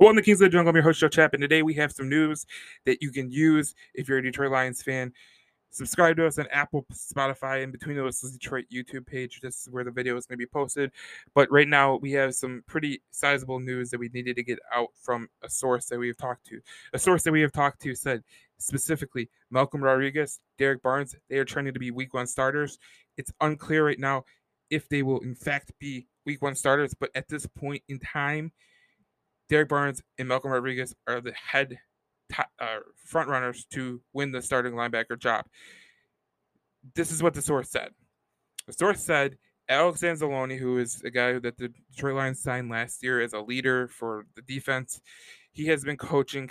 Well, I'm the Kings of the Jungle. I'm your host, Joe Chap, and today we have some news that you can use if you're a Detroit Lions fan. Subscribe to us on Apple, Spotify, and Between the Whistles Detroit YouTube page. This is where the video is going to be posted. But right now, we have some pretty sizable news that we needed to get out from a source that we have talked to. A source that we have talked to said, specifically, Malcolm Rodriguez, Derrick Barnes, they are trending to be Week 1 starters. It's unclear right now if they will, in fact, be Week 1 starters. But at this point in time, Derrick Barnes and Malcolm Rodriguez are the front runners to win the starting linebacker job. This is what the source said. The source said Alex Anzalone, who is a guy that the Detroit Lions signed last year as a leader for the defense, he has been coaching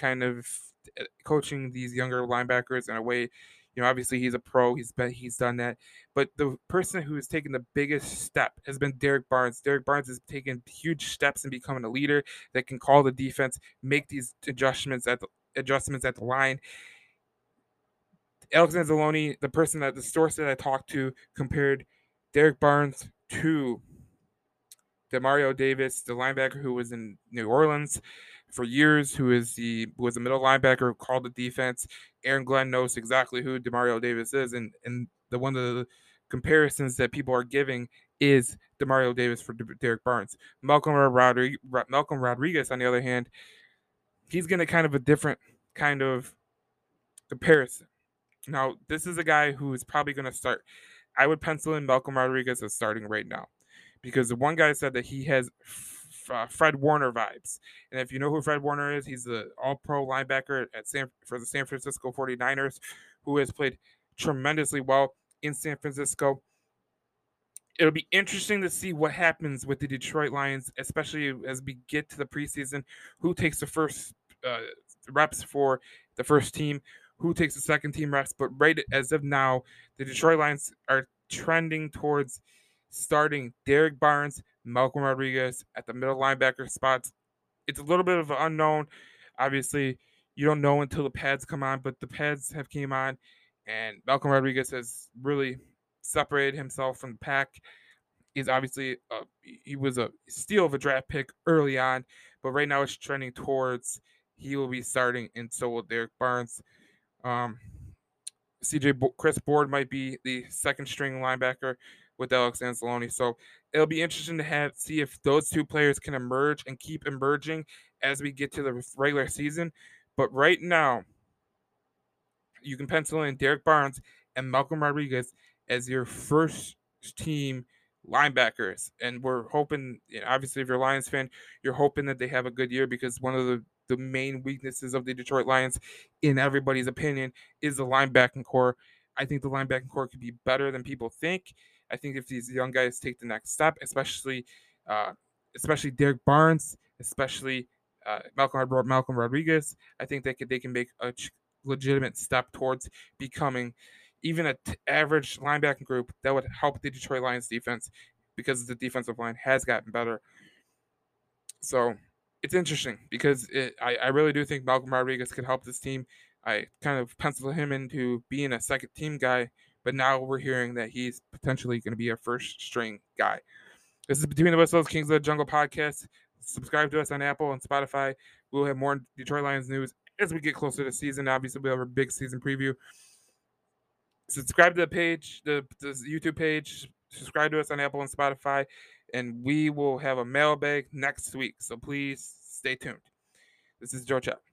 these younger linebackers in a way. You know, obviously he's a pro. He's done that. But the person who has taken the biggest step has been Derrick Barnes. Derrick Barnes has taken huge steps in becoming a leader that can call the defense, make these adjustments at the line. Alex Anzalone, the person that the source that I talked to, compared Derrick Barnes to DeMario Davis, the linebacker who was in New Orleans for years, who was a middle linebacker who called the defense. Aaron Glenn knows exactly who DeMario Davis is, and one of the comparisons that people are giving is DeMario Davis for Derrick Barnes. Malcolm Rodriguez, on the other hand, he's going to kind of a different kind of comparison. Now, this is a guy who is probably going to start. I would pencil in Malcolm Rodriguez as starting right now, because the one guy said that he has Fred Warner vibes. And if you know who Fred Warner is, he's the all-pro linebacker for the San Francisco 49ers, who has played tremendously well in San Francisco. It'll be interesting to see what happens with the Detroit Lions, especially as we get to the preseason, who takes the first reps for the first team, who takes the second team reps. But right as of now, the Detroit Lions are trending towards starting Derrick Barnes, Malcolm Rodriguez at the middle linebacker spots. It's a little bit of an unknown. Obviously, you don't know until the pads come on, but the pads have came on, and Malcolm Rodriguez has really separated himself from the pack. He's obviously he was a steal of a draft pick early on, but right now it's trending towards he will be starting, and so will Derrick Barnes. Chris Board might be the second string linebacker with Alex Anzalone. So it'll be interesting to see if those two players can emerge and keep emerging as we get to the regular season. But right now, you can pencil in Derrick Barnes and Malcolm Rodriguez as your first team linebackers. And we're hoping, obviously, if you're a Lions fan, you're hoping that they have a good year, because one of the main weaknesses of the Detroit Lions, in everybody's opinion, is the linebacking core. I think the linebacking core could be better than people think. I think if these young guys take the next step, especially Derrick Barnes, especially Malcolm Rodriguez, I think they can make a legitimate step towards becoming even an average linebacking group that would help the Detroit Lions defense, because the defensive line has gotten better. So it's interesting, because I really do think Malcolm Rodriguez could help this team. I kind of penciled him into being a second team guy, but now we're hearing that he's potentially going to be a first-string guy. This is Between the Whistles, Kings of the Jungle podcast. Subscribe to us on Apple and Spotify. We'll have more Detroit Lions news as we get closer to the season. Obviously, we'll have a big season preview. Subscribe to the page, the YouTube page. Subscribe to us on Apple and Spotify. And we will have a mailbag next week, so please stay tuned. This is Joe Chap.